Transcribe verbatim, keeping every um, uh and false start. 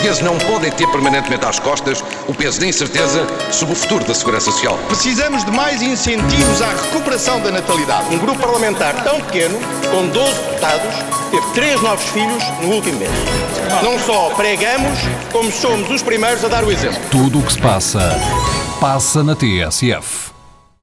portugueses não podem ter permanentemente às costas o peso da incerteza sobre o futuro da segurança social. Precisamos de mais incentivos à recuperação da natalidade. Um grupo parlamentar tão pequeno, com doze deputados, teve três novos filhos no último mês. Não só pregamos, como somos os primeiros a dar o exemplo. Tudo o que se passa, passa na T S F.